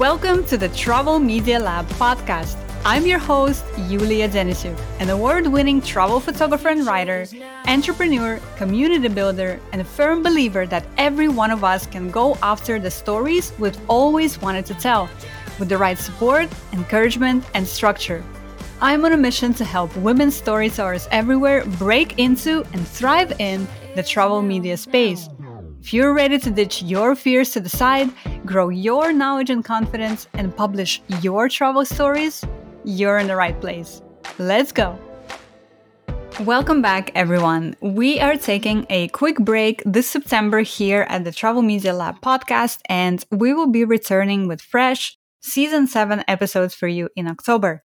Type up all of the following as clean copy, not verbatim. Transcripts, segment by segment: Welcome to the Travel Media Lab podcast. I'm your host, Yulia Denisuk, an award-winning travel photographer and writer, entrepreneur, community builder, and a firm believer that every one of us can go after the stories we've always wanted to tell, with the right support, encouragement, and structure. I'm on a mission to help women storytellers everywhere break into and thrive in the travel media space. If you're ready to ditch your fears to the side, grow your knowledge and confidence, and publish your travel stories, you're in the right place. Let's go! Welcome back, everyone. We are taking a quick break this September here at the Travel Media Lab podcast, and we will be returning with fresh Season 7 episodes for you in October.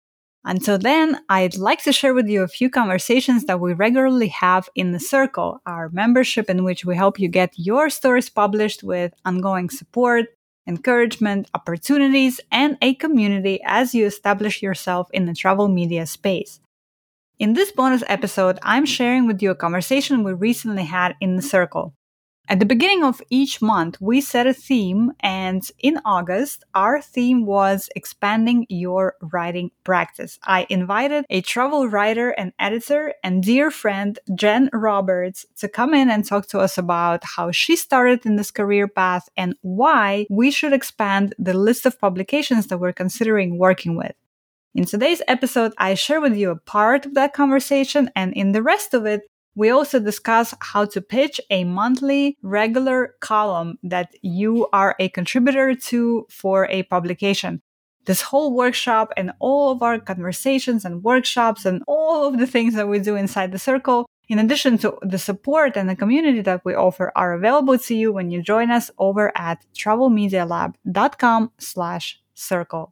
Until then, I'd like to share with you a few conversations that we regularly have in the Circle, our membership in which we help you get your stories published with ongoing support, encouragement, opportunities, and a community as you establish yourself in the travel media space. In this bonus episode, I'm sharing with you a conversation we recently had in the Circle. At the beginning of each month, we set a theme, and in August, our theme was expanding your writing practice. I invited a travel writer and editor and dear friend, Jen Roberts, to come in and talk to us about how she started in this career path and why we should expand the list of publications that we're considering working with. In today's episode, I share with you a part of that conversation, and in the rest of it, we also discuss how to pitch a monthly regular column that you are a contributor to for a publication. This whole workshop and all of our conversations and workshops and all of the things that we do inside the Circle, in addition to the support and the community that we offer, are available to you when you join us over at travelmedialab.com/circle.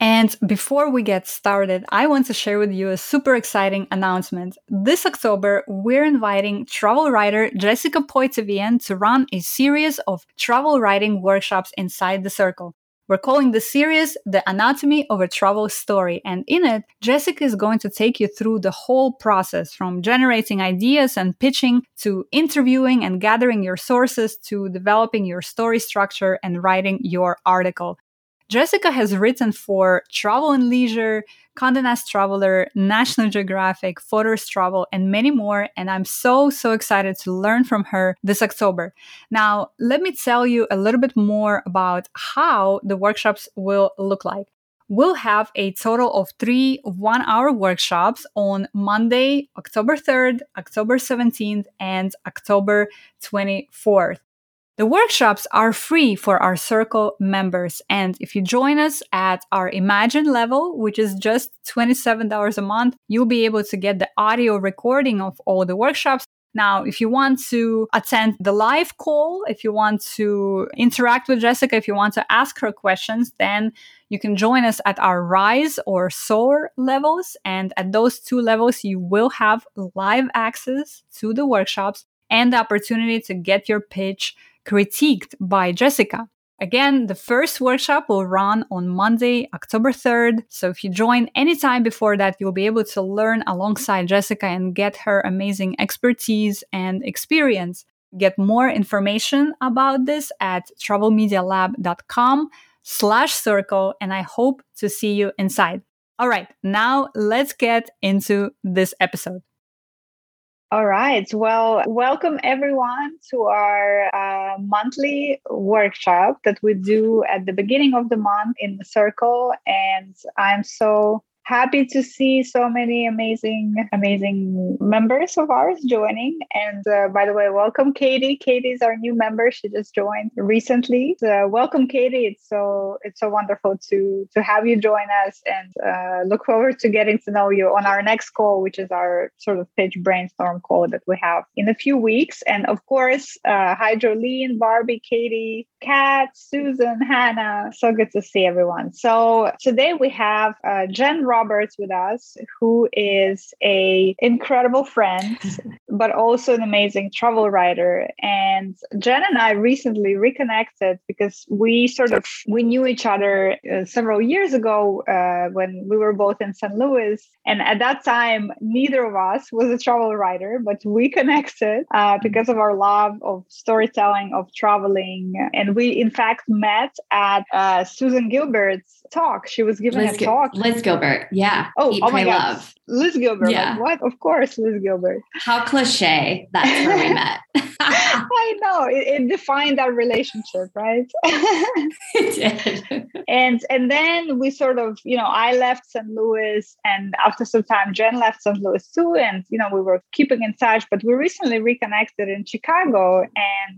And before we get started, I want to share with you a super exciting announcement. This October, we're inviting travel writer Jessica Poitevien to run a series of travel writing workshops inside the Circle. We're calling the series The Anatomy of a Travel Story, and in it, Jessica is going to take you through the whole process, from generating ideas and pitching, to interviewing and gathering your sources, to developing your story structure and writing your article. Jessica has written for Travel and Leisure, Condé Nast Traveler, National Geographic, Photos Travel, and many more, and I'm so excited to learn from her this October. Now, let me tell you a little bit more about how the workshops will look like. We'll have a total of 3 one-hour workshops on Monday, October 3rd, October 17th, and October 24th. The workshops are free for our Circle members, and if you join us at our Imagine level, which is just $27 a month, you'll be able to get the audio recording of all the workshops. Now, if you want to attend the live call, if you want to interact with Jessica, if you want to ask her questions, then you can join us at our Rise or Soar levels, and at those 2 levels, you will have live access to the workshops and the opportunity to get your pitch critiqued by Jessica. Again, the first workshop will run on Monday, October 3rd. So if you join anytime before that, you'll be able to learn alongside Jessica and get her amazing expertise and experience. Get more information about this at travelmedialab.com/circle, and I hope to see you inside. All right, now let's get into this episode. All right. Well, welcome everyone to our monthly workshop that we do at the beginning of the month in the Circle. And I'm so happy to see so many amazing members of ours joining. And by the way, welcome, Katie. Katie's our new member. She just joined recently. Welcome, Katie. It's so wonderful to have you join us, and look forward to getting to know you on our next call, which is our sort of pitch brainstorm call that we have in a few weeks. And of course, hi, Jolene, Barbie, Katie, Kat, Susan, Hannah. So good to see everyone. So today we have Jen Roberts Roberts with us, who is an incredible friend, but also an amazing travel writer. And Jen and I recently reconnected because we knew each other several years ago when we were both in St. Louis. And at that time, neither of us was a travel writer, but we connected because of our love of storytelling, of traveling. And we, in fact, met at Susan Gilbert's talk. She was giving a talk. Liz Gilbert. Yeah. Oh my God. Love. Liz Gilbert. Yeah. Like, what? Of course, Liz Gilbert. How cliche. That's where we met. I know. It defined our relationship, right? It did. And then we sort of, I left St. Louis, and after some time, Jen left St. Louis too. And, we were keeping in touch, but we recently reconnected in Chicago,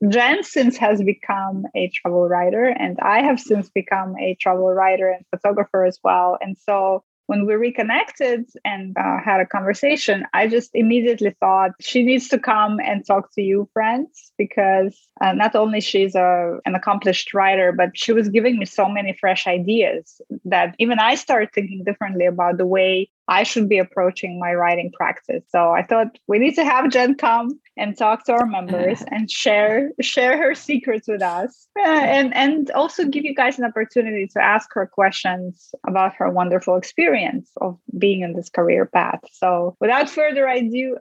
and Jen since has become a travel writer, and I have since become a travel writer and photographer as well. And so when we reconnected and had a conversation, I just immediately thought she needs to come and talk to you, friends, because not only she's an accomplished writer, but she was giving me so many fresh ideas that even I started thinking differently about the way I should be approaching my writing practice. So I thought we need to have Jen come and talk to our members and share her secrets with us, and also give you guys an opportunity to ask her questions about her wonderful experience of being in this career path. So without further ado,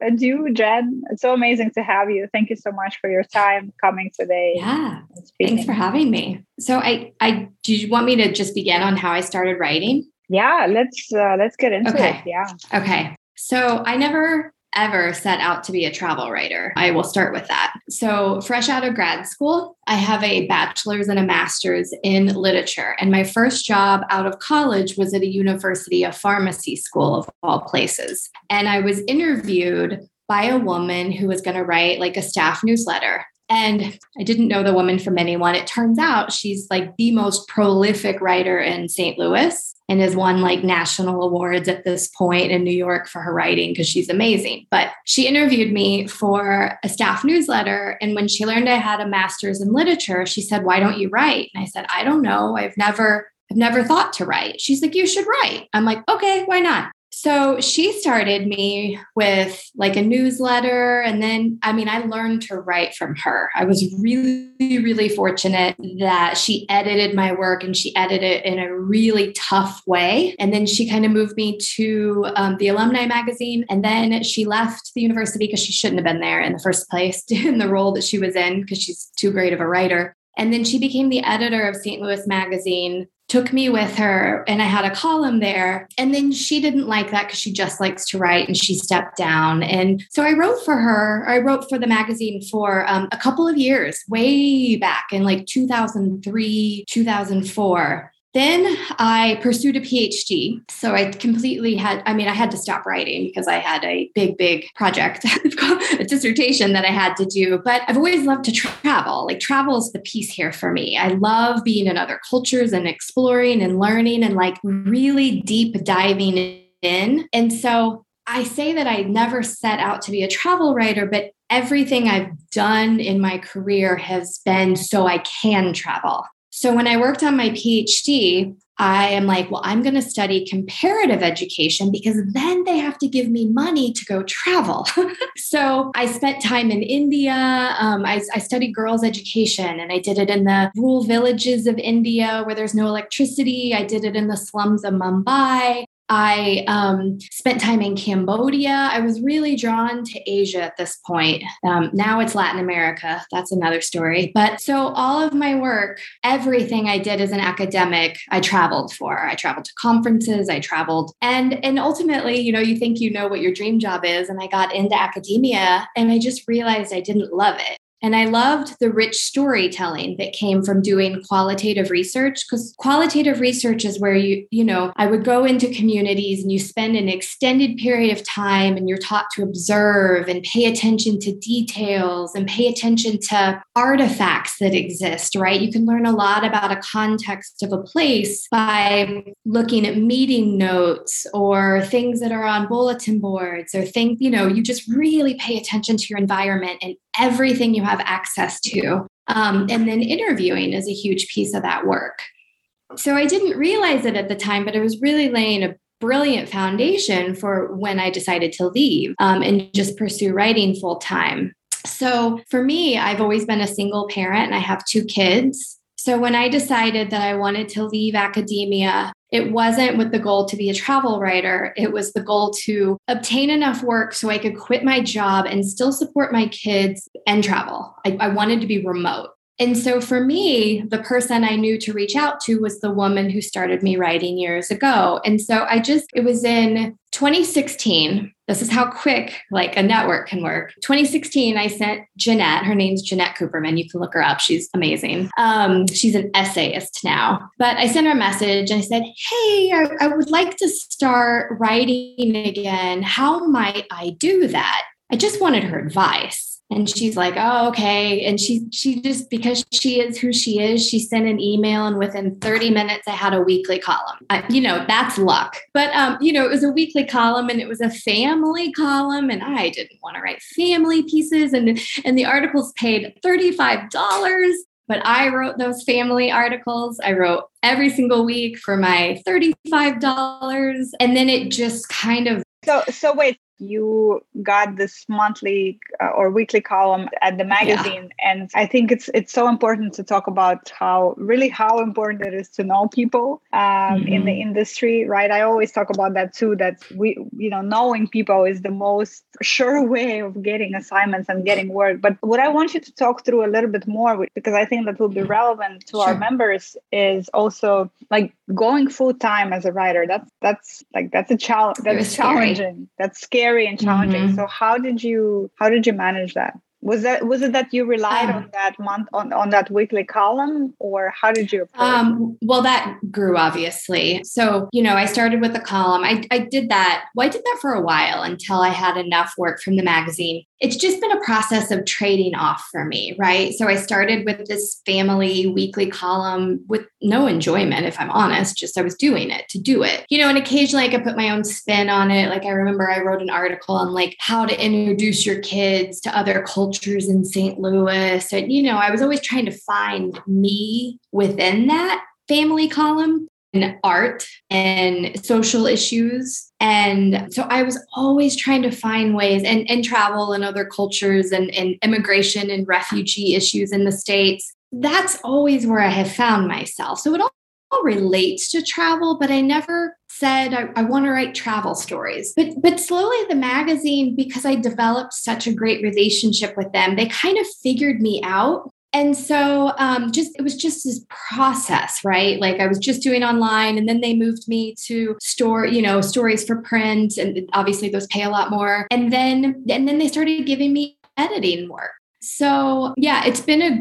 Jen, it's so amazing to have you. Thank you so much for your time coming today. Yeah, thanks for having me. So I do you want me to just begin on how I started writing? Yeah, let's get into it. Yeah. Okay. So I never ever set out to be a travel writer. I will start with that. So fresh out of grad school, I have a bachelor's and a master's in literature. And my first job out of college was at a university, a pharmacy school of all places. And I was interviewed by a woman who was going to write like a staff newsletter. And I didn't know the woman from anyone. It turns out she's like the most prolific writer in St. Louis, and has won like national awards at this point in New York for her writing because she's amazing. But she interviewed me for a staff newsletter. And when she learned I had a master's in literature, she said, "Why don't you write?" And I said, "I don't know. I've never thought to write." She's like, "You should write." I'm like, "Okay, why not?" So she started me with like a newsletter. And then, I learned to write from her. I was really, really fortunate that she edited my work, and she edited it in a really tough way. And then she kind of moved me to the alumni magazine. And then she left the university because she shouldn't have been there in the first place in the role that she was in, because she's too great of a writer. And then she became the editor of St. Louis Magazine, took me with her, and I had a column there. And then she didn't like that because she just likes to write, and she stepped down. And so I wrote for her. I wrote for the magazine for a couple of years, way back in like 2003, 2004. Then I pursued a PhD. So I completely I had to stop writing because I had a big project, a dissertation that I had to do. But I've always loved to travel. Like, travel is the piece here for me. I love being in other cultures and exploring and learning and like really deep diving in. And so I say that I never set out to be a travel writer, but everything I've done in my career has been so I can travel. So when I worked on my PhD, I am like, well, I'm going to study comparative education because then they have to give me money to go travel. So I spent time in India. I studied girls' education, and I did it in the rural villages of India where there's no electricity. I did it in the slums of Mumbai. I spent time in Cambodia. I was really drawn to Asia at this point. Now it's Latin America. That's another story. But so all of my work, everything I did as an academic, I traveled for. I traveled to conferences. I traveled. And ultimately, you think you know what your dream job is. And I got into academia, and I just realized I didn't love it. And I loved the rich storytelling that came from doing qualitative research, because qualitative research is where I would go into communities and you spend an extended period of time and you're taught to observe and pay attention to details and pay attention to artifacts that exist, right? You can learn a lot about a context of a place by looking at meeting notes or things that are on bulletin boards or things, you just really pay attention to your environment and everything you have access to. And then interviewing is a huge piece of that work. So I didn't realize it at the time, but I was really laying a brilliant foundation for when I decided to leave and just pursue writing full time. So for me, I've always been a single parent and I have two kids. So when I decided that I wanted to leave academia, it wasn't with the goal to be a travel writer. It was the goal to obtain enough work so I could quit my job and still support my kids and travel. I wanted to be remote. And so for me, the person I knew to reach out to was the woman who started me writing years ago. And so it was in 2016. This is how quick like a network can work. 2016, I sent Jeanette, her name's Jeanette Cooperman. You can look her up. She's amazing. She's an essayist now, but I sent her a message and I said, hey, I would like to start writing again. How might I do that? I just wanted her advice. And she's like, oh, okay. And she just, because she is who she is, she sent an email and within 30 minutes, I had a weekly column. That's luck. But, it was a weekly column and it was a family column and I didn't want to write family pieces and the articles paid $35. But I wrote those family articles. I wrote every single week for my $35. And then it just kind of. So wait. You got this monthly or weekly column at the magazine. Yeah. And I think it's so important to talk about how important it is to know people in the industry, right? I always talk about that too, that knowing people is the most sure way of getting assignments and getting work. But what I want you to talk through a little bit more, because I think that will be relevant to our members, is also like going full time as a writer. That's a challenge. That's challenging. That's scary. And challenging. Mm-hmm. So how did you manage that? Was it that you relied on that month on that weekly column, or how did you approach it? Well, that grew obviously. So, I started with a column. I did that. Well, I did that for a while until I had enough work from the magazine. It's just been a process of trading off for me, right? So I started with this family weekly column with no enjoyment, if I'm honest, just I was doing it to do it. And occasionally I could put my own spin on it. Like I remember I wrote an article on like how to introduce your kids to other cultures in St. Louis. And, I was always trying to find me within that family column. And art and social issues. And so I was always trying to find ways and travel and other cultures and immigration and refugee issues in the States. That's always where I have found myself. So it all relates to travel, but I never said I want to write travel stories. But slowly the magazine, because I developed such a great relationship with them, they kind of figured me out. And so it was just this process, right? Like I was just doing online and then they moved me to stories for print. And obviously those pay a lot more. And then they started giving me editing work. So yeah, it's been a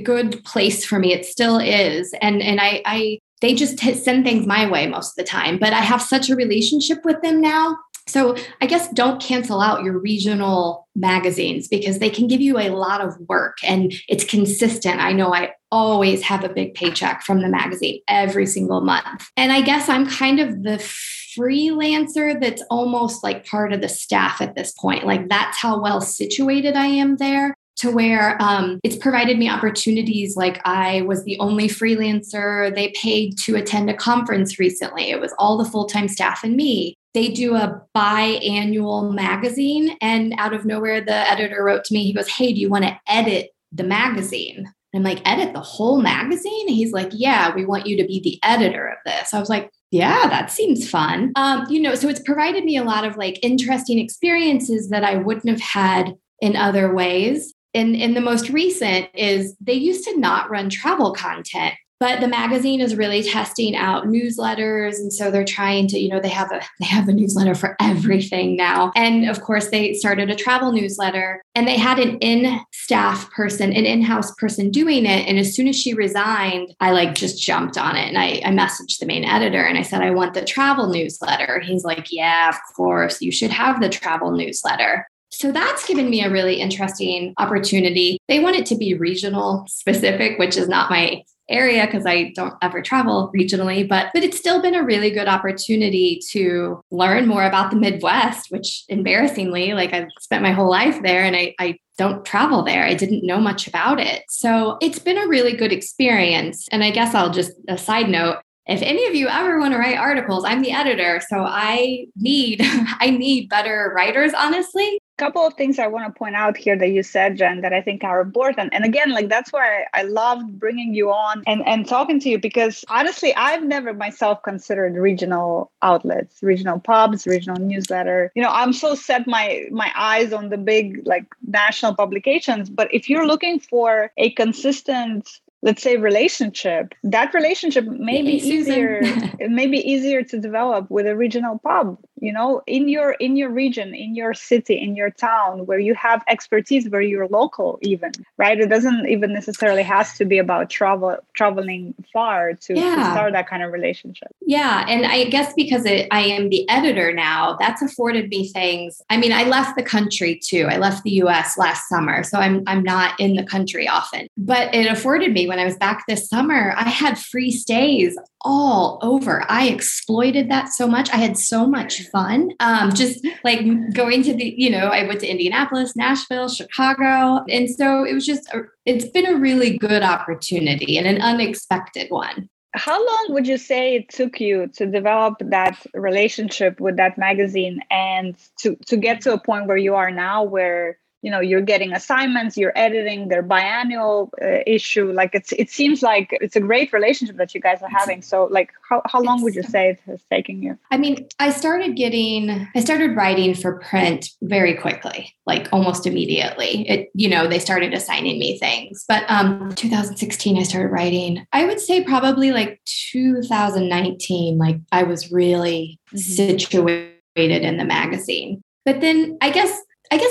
good place for me. It still is. And they just send things my way most of the time, but I have such a relationship with them now. So I guess don't cancel out your regional magazines because they can give you a lot of work and it's consistent. I know I always have a big paycheck from the magazine every single month. And I guess I'm kind of the freelancer that's almost like part of the staff at this point. Like that's how well situated I am there. To where it's provided me opportunities. Like I was the only freelancer they paid to attend a conference recently. It was all the full-time staff and me. They do a biannual magazine. And out of nowhere, the editor wrote to me, he goes, hey, do you want to edit the magazine? And I'm like, edit the whole magazine? And he's like, yeah, we want you to be the editor of this. I was like, yeah, that seems fun. So it's provided me a lot of like interesting experiences that I wouldn't have had in other ways. And the most recent is they used to not run travel content, but the magazine is really testing out newsletters. And so they're trying to, they have a newsletter for everything now. And of course they started a travel newsletter and they had an in-house person doing it. And as soon as she resigned, I like just jumped on it. And I messaged the main editor and I said, I want the travel newsletter. He's like, yeah, of course, you should have the travel newsletter. So that's given me a really interesting opportunity. They want it to be regional specific, which is not my area because I don't ever travel regionally, but it's still been a really good opportunity to learn more about the Midwest, which embarrassingly, like I've spent my whole life there and I don't travel there. I didn't know much about it. So it's been a really good experience. And I guess I'll just a side note, If any of you ever want to write articles, I'm the editor, so I need better writers, honestly. A couple of things I want to point out here that you said, Jen, that I think are important. And again, like that's why I loved bringing you on and talking to you, because honestly, I've never myself considered regional outlets, regional pubs, regional newsletter. You know, I'm so set my eyes on the big like national publications. But if you're looking for a consistent, let's say, relationship, that relationship may be easier, it may be easier to develop with a regional pub, you know, in your region, in your city, in your town, where you have expertise, where you're local even, right? It doesn't even necessarily has to be about traveling far to start that kind of relationship. Yeah. And I guess because I am the editor now, that's afforded me things. I mean, I left the country too. I left the US last summer, so I'm not in the country often, but it afforded me. When I was back this summer, I had free stays all over. I exploited that so much. I had so much fun. Just like going to the, you know, I went to Indianapolis, Nashville, Chicago. And so it was just, it's been a really good opportunity and an unexpected one. How long would you say it took you to develop that relationship with that magazine and to get to a point where you are now, where you know, you're getting assignments, you're editing their biannual issue. Like it seems like it's a great relationship that you guys are having. So like, how long would you say it has taken you? I mean, I started writing for print very quickly, like almost immediately. It, you know, they started assigning me things, but 2016, I started writing, I would say probably like 2019, like I was really situated in the magazine. But then I guess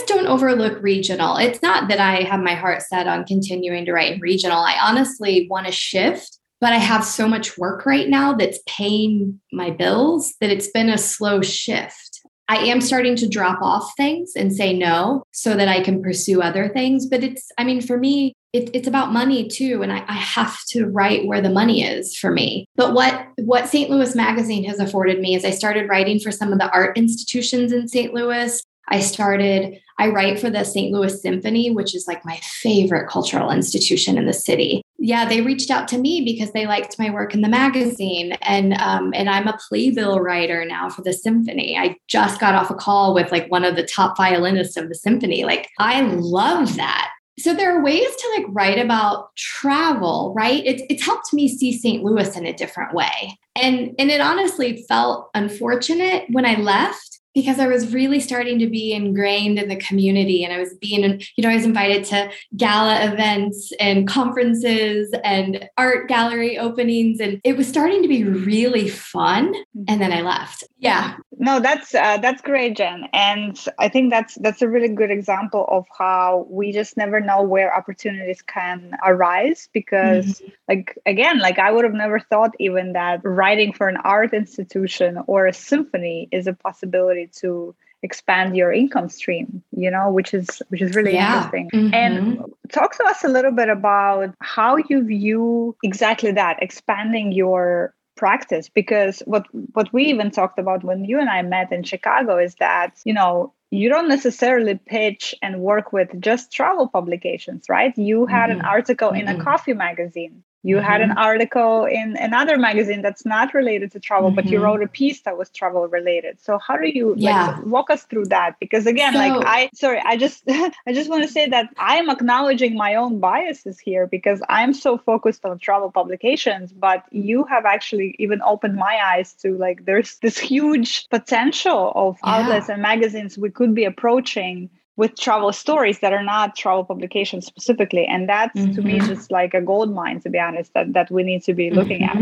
don't overlook regional. It's not that I have my heart set on continuing to write regional. I honestly want to shift, but I have so much work right now that's paying my bills that it's been a slow shift. I am starting to drop off things and say no so that I can pursue other things. But it's, I mean, for me, it's about money too. And I have to write where the money is for me. But what St. Louis Magazine has afforded me is I started writing for some of the art institutions in St. Louis. I write for the St. Louis Symphony, which is like my favorite cultural institution in the city. Yeah, they reached out to me because they liked my work in the magazine. And I'm a playbill writer now for the symphony. I just got off a call with like one of the top violinists of the symphony. Like, I love that. So there are ways to like write about travel, right? It's helped me see St. Louis in a different way. And it honestly felt unfortunate when I left, because I was really starting to be ingrained in the community, and I was being, you know, I was invited to gala events and conferences and art gallery openings, and it was starting to be really fun. And then I left. Yeah. No, that's great, Jen. And I think that's a really good example of how we just never know where opportunities can arise, because like I would have never thought even that writing for an art institution or a symphony is a possibility to expand your income stream, you know, which is really interesting. Mm-hmm. And talk to us a little bit about how you view exactly that, expanding your practice, because what we even talked about when you and I met in Chicago is that, you know, you don't necessarily pitch and work with just travel publications, right? You had an article in a coffee magazine. You had an article in another magazine that's not related to travel, but you wrote a piece that was travel related. So how do you like, walk us through that? Because again, I just want to say that I'm acknowledging my own biases here, because I'm so focused on travel publications, but you have actually even opened my eyes to like, there's this huge potential of outlets and magazines we could be approaching with travel stories that are not travel publications specifically. And that's to me just like a gold mine, to be honest, that we need to be looking at.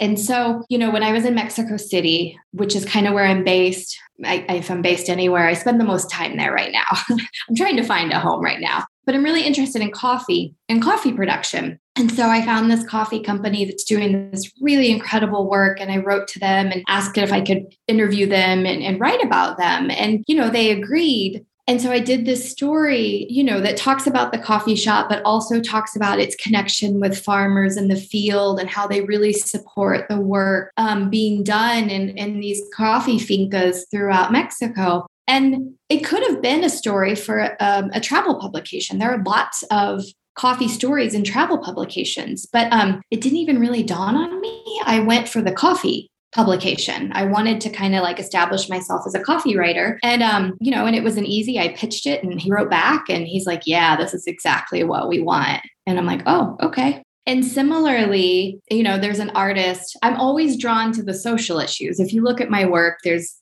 And so, you know, when I was in Mexico City, which is kind of where I'm based, if I'm based anywhere, I spend the most time there right now. I'm trying to find a home right now, but I'm really interested in coffee and coffee production. And so I found this coffee company that's doing this really incredible work. And I wrote to them and asked if I could interview them and write about them. And, you know, they agreed. And so I did this story, you know, that talks about the coffee shop, but also talks about its connection with farmers in the field and how they really support the work being done in these coffee fincas throughout Mexico. And it could have been a story for a travel publication. There are lots of coffee stories and travel publications, but it didn't even really dawn on me. I went for the coffee publication. I wanted to kind of like establish myself as a coffee writer. And, you know, and it was an easy, I pitched it and he wrote back and he's like, yeah, this is exactly what we want. And I'm like, oh, okay. And similarly, you know, there's an artist, I'm always drawn to the social issues. If you look at my work,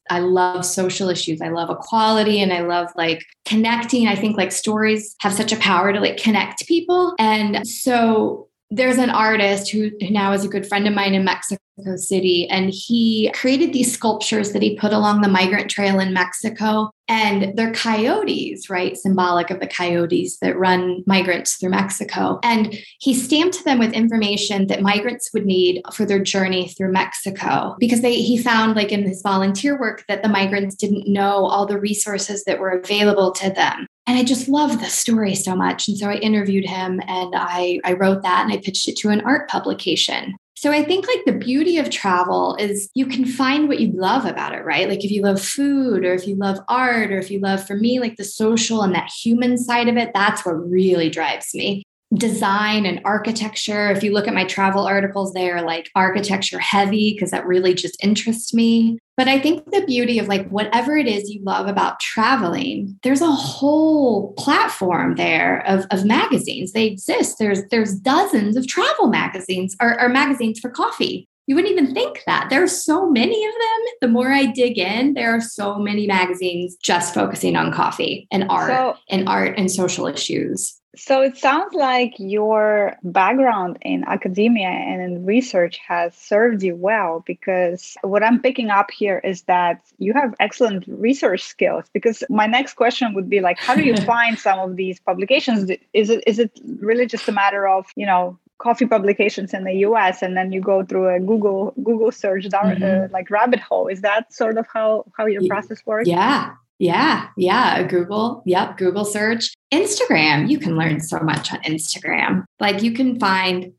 I love social issues. I love equality and I love like connecting. I think like stories have such a power to like connect people. And so there's an artist who now is a good friend of mine in Mexico City, and he created these sculptures that he put along the migrant trail in Mexico. And they're coyotes, right? Symbolic of the coyotes that run migrants through Mexico. And he stamped them with information that migrants would need for their journey through Mexico, because he found like in his volunteer work that the migrants didn't know all the resources that were available to them. And I just love the story so much. And so I interviewed him and I wrote that and I pitched it to an art publication. So I think like the beauty of travel is you can find what you love about it, right? Like if you love food or if you love art or if you love, for me, like the social and that human side of it, that's what really drives me. Design and architecture. If you look at my travel articles, they are like architecture heavy because that really just interests me. But I think the beauty of like whatever it is you love about traveling, there's a whole platform there of magazines. They exist. There's dozens of travel magazines or magazines for coffee. You wouldn't even think that. There are so many of them. The more I dig in, there are so many magazines just focusing on coffee and art and social issues. So it sounds like your background in academia and in research has served you well, because what I'm picking up here is that you have excellent research skills, because my next question would be like, how do you find some of these publications? Is it really just a matter of, you know, coffee publications in the US and then you go through a Google search down like rabbit hole? Is that sort of how your process works? Yeah. Yeah. Yeah. Google. Yep. Google search. Instagram. You can learn so much on Instagram. Like you can find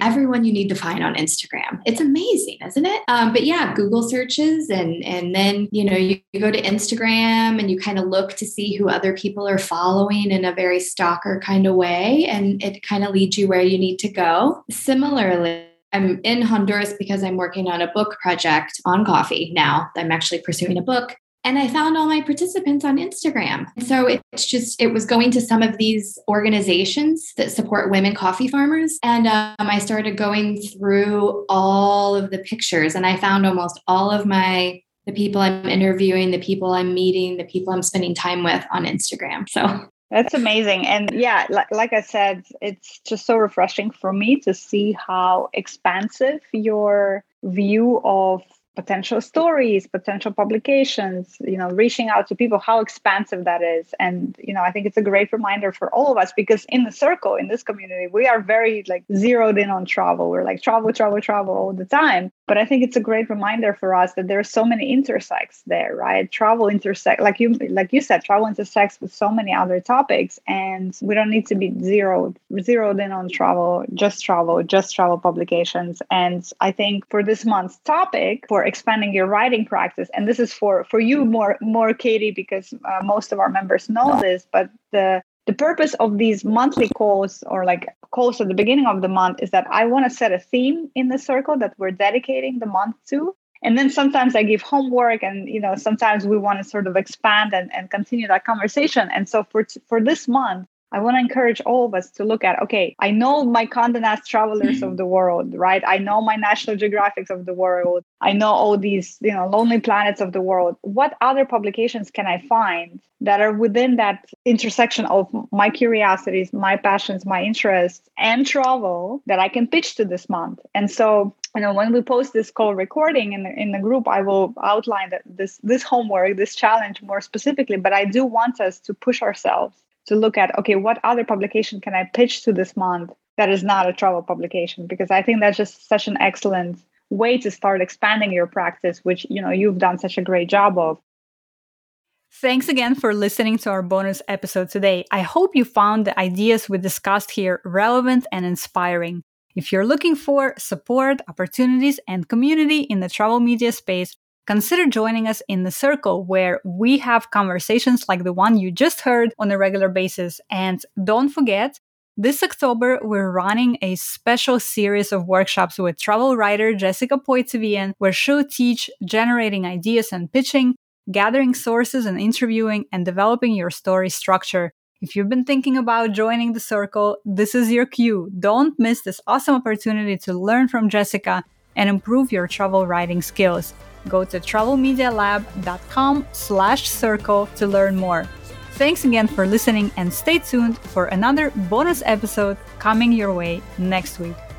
everyone you need to find on Instagram. It's amazing, isn't it? But yeah, Google searches. And then, you know, you go to Instagram and you kind of look to see who other people are following in a very stalker kind of way. And it kind of leads you where you need to go. Similarly, I'm in Honduras because I'm working on a book project on coffee now. I'm actually pursuing a book. And I found all my participants on Instagram. So it was going to some of these organizations that support women coffee farmers. And I started going through all of the pictures and I found almost all of the people I'm interviewing, the people I'm meeting, the people I'm spending time with on Instagram. So that's amazing. And yeah, like I said, it's just so refreshing for me to see how expansive your view of potential stories, potential publications, you know, reaching out to people, how expansive that is. And, you know, I think it's a great reminder for all of us, because in the circle, in this community, we are very like zeroed in on travel. We're like travel, travel, travel all the time. But I think it's a great reminder for us that there are so many intersects there, right? Travel intersects, like you said, travel intersects with so many other topics, and we don't need to be zeroed in on travel publications. And I think for this month's topic, for expanding your writing practice, and this is for you more Katie, because most of our members know this, but the purpose of these monthly calls, or like calls at the beginning of the month, is that I want to set a theme in the circle that we're dedicating the month to. And then sometimes I give homework, and, you know, sometimes we want to sort of expand and continue that conversation. And so for this month, I want to encourage all of us to look at, okay, I know my Condé Nast Travelers of the world, right? I know my National Geographics of the world. I know all these, you know, Lonely Planets of the world. What other publications can I find that are within that intersection of my curiosities, my passions, my interests, and travel that I can pitch to this month? And so, you know, when we post this call recording in the group, I will outline this homework, this challenge more specifically, but I do want us to push ourselves to look at, okay, what other publication can I pitch to this month that is not a travel publication? Because I think that's just such an excellent way to start expanding your practice, which, you know, you've done such a great job of. Thanks again for listening to our bonus episode today. I hope you found the ideas we discussed here relevant and inspiring. If you're looking for support, opportunities, and community in the travel media space, consider joining us in the circle, where we have conversations like the one you just heard on a regular basis. And don't forget This October, we're running a special series of workshops with travel writer Jessica Poitevien, where she'll teach generating ideas and pitching, gathering sources and interviewing, and developing your story structure. If you've been thinking about joining the circle, this is your cue. Don't miss this awesome opportunity to learn from Jessica and improve your travel writing skills. Go to travelmedialab.com/circle to learn more. Thanks again for listening and stay tuned for another bonus episode coming your way next week.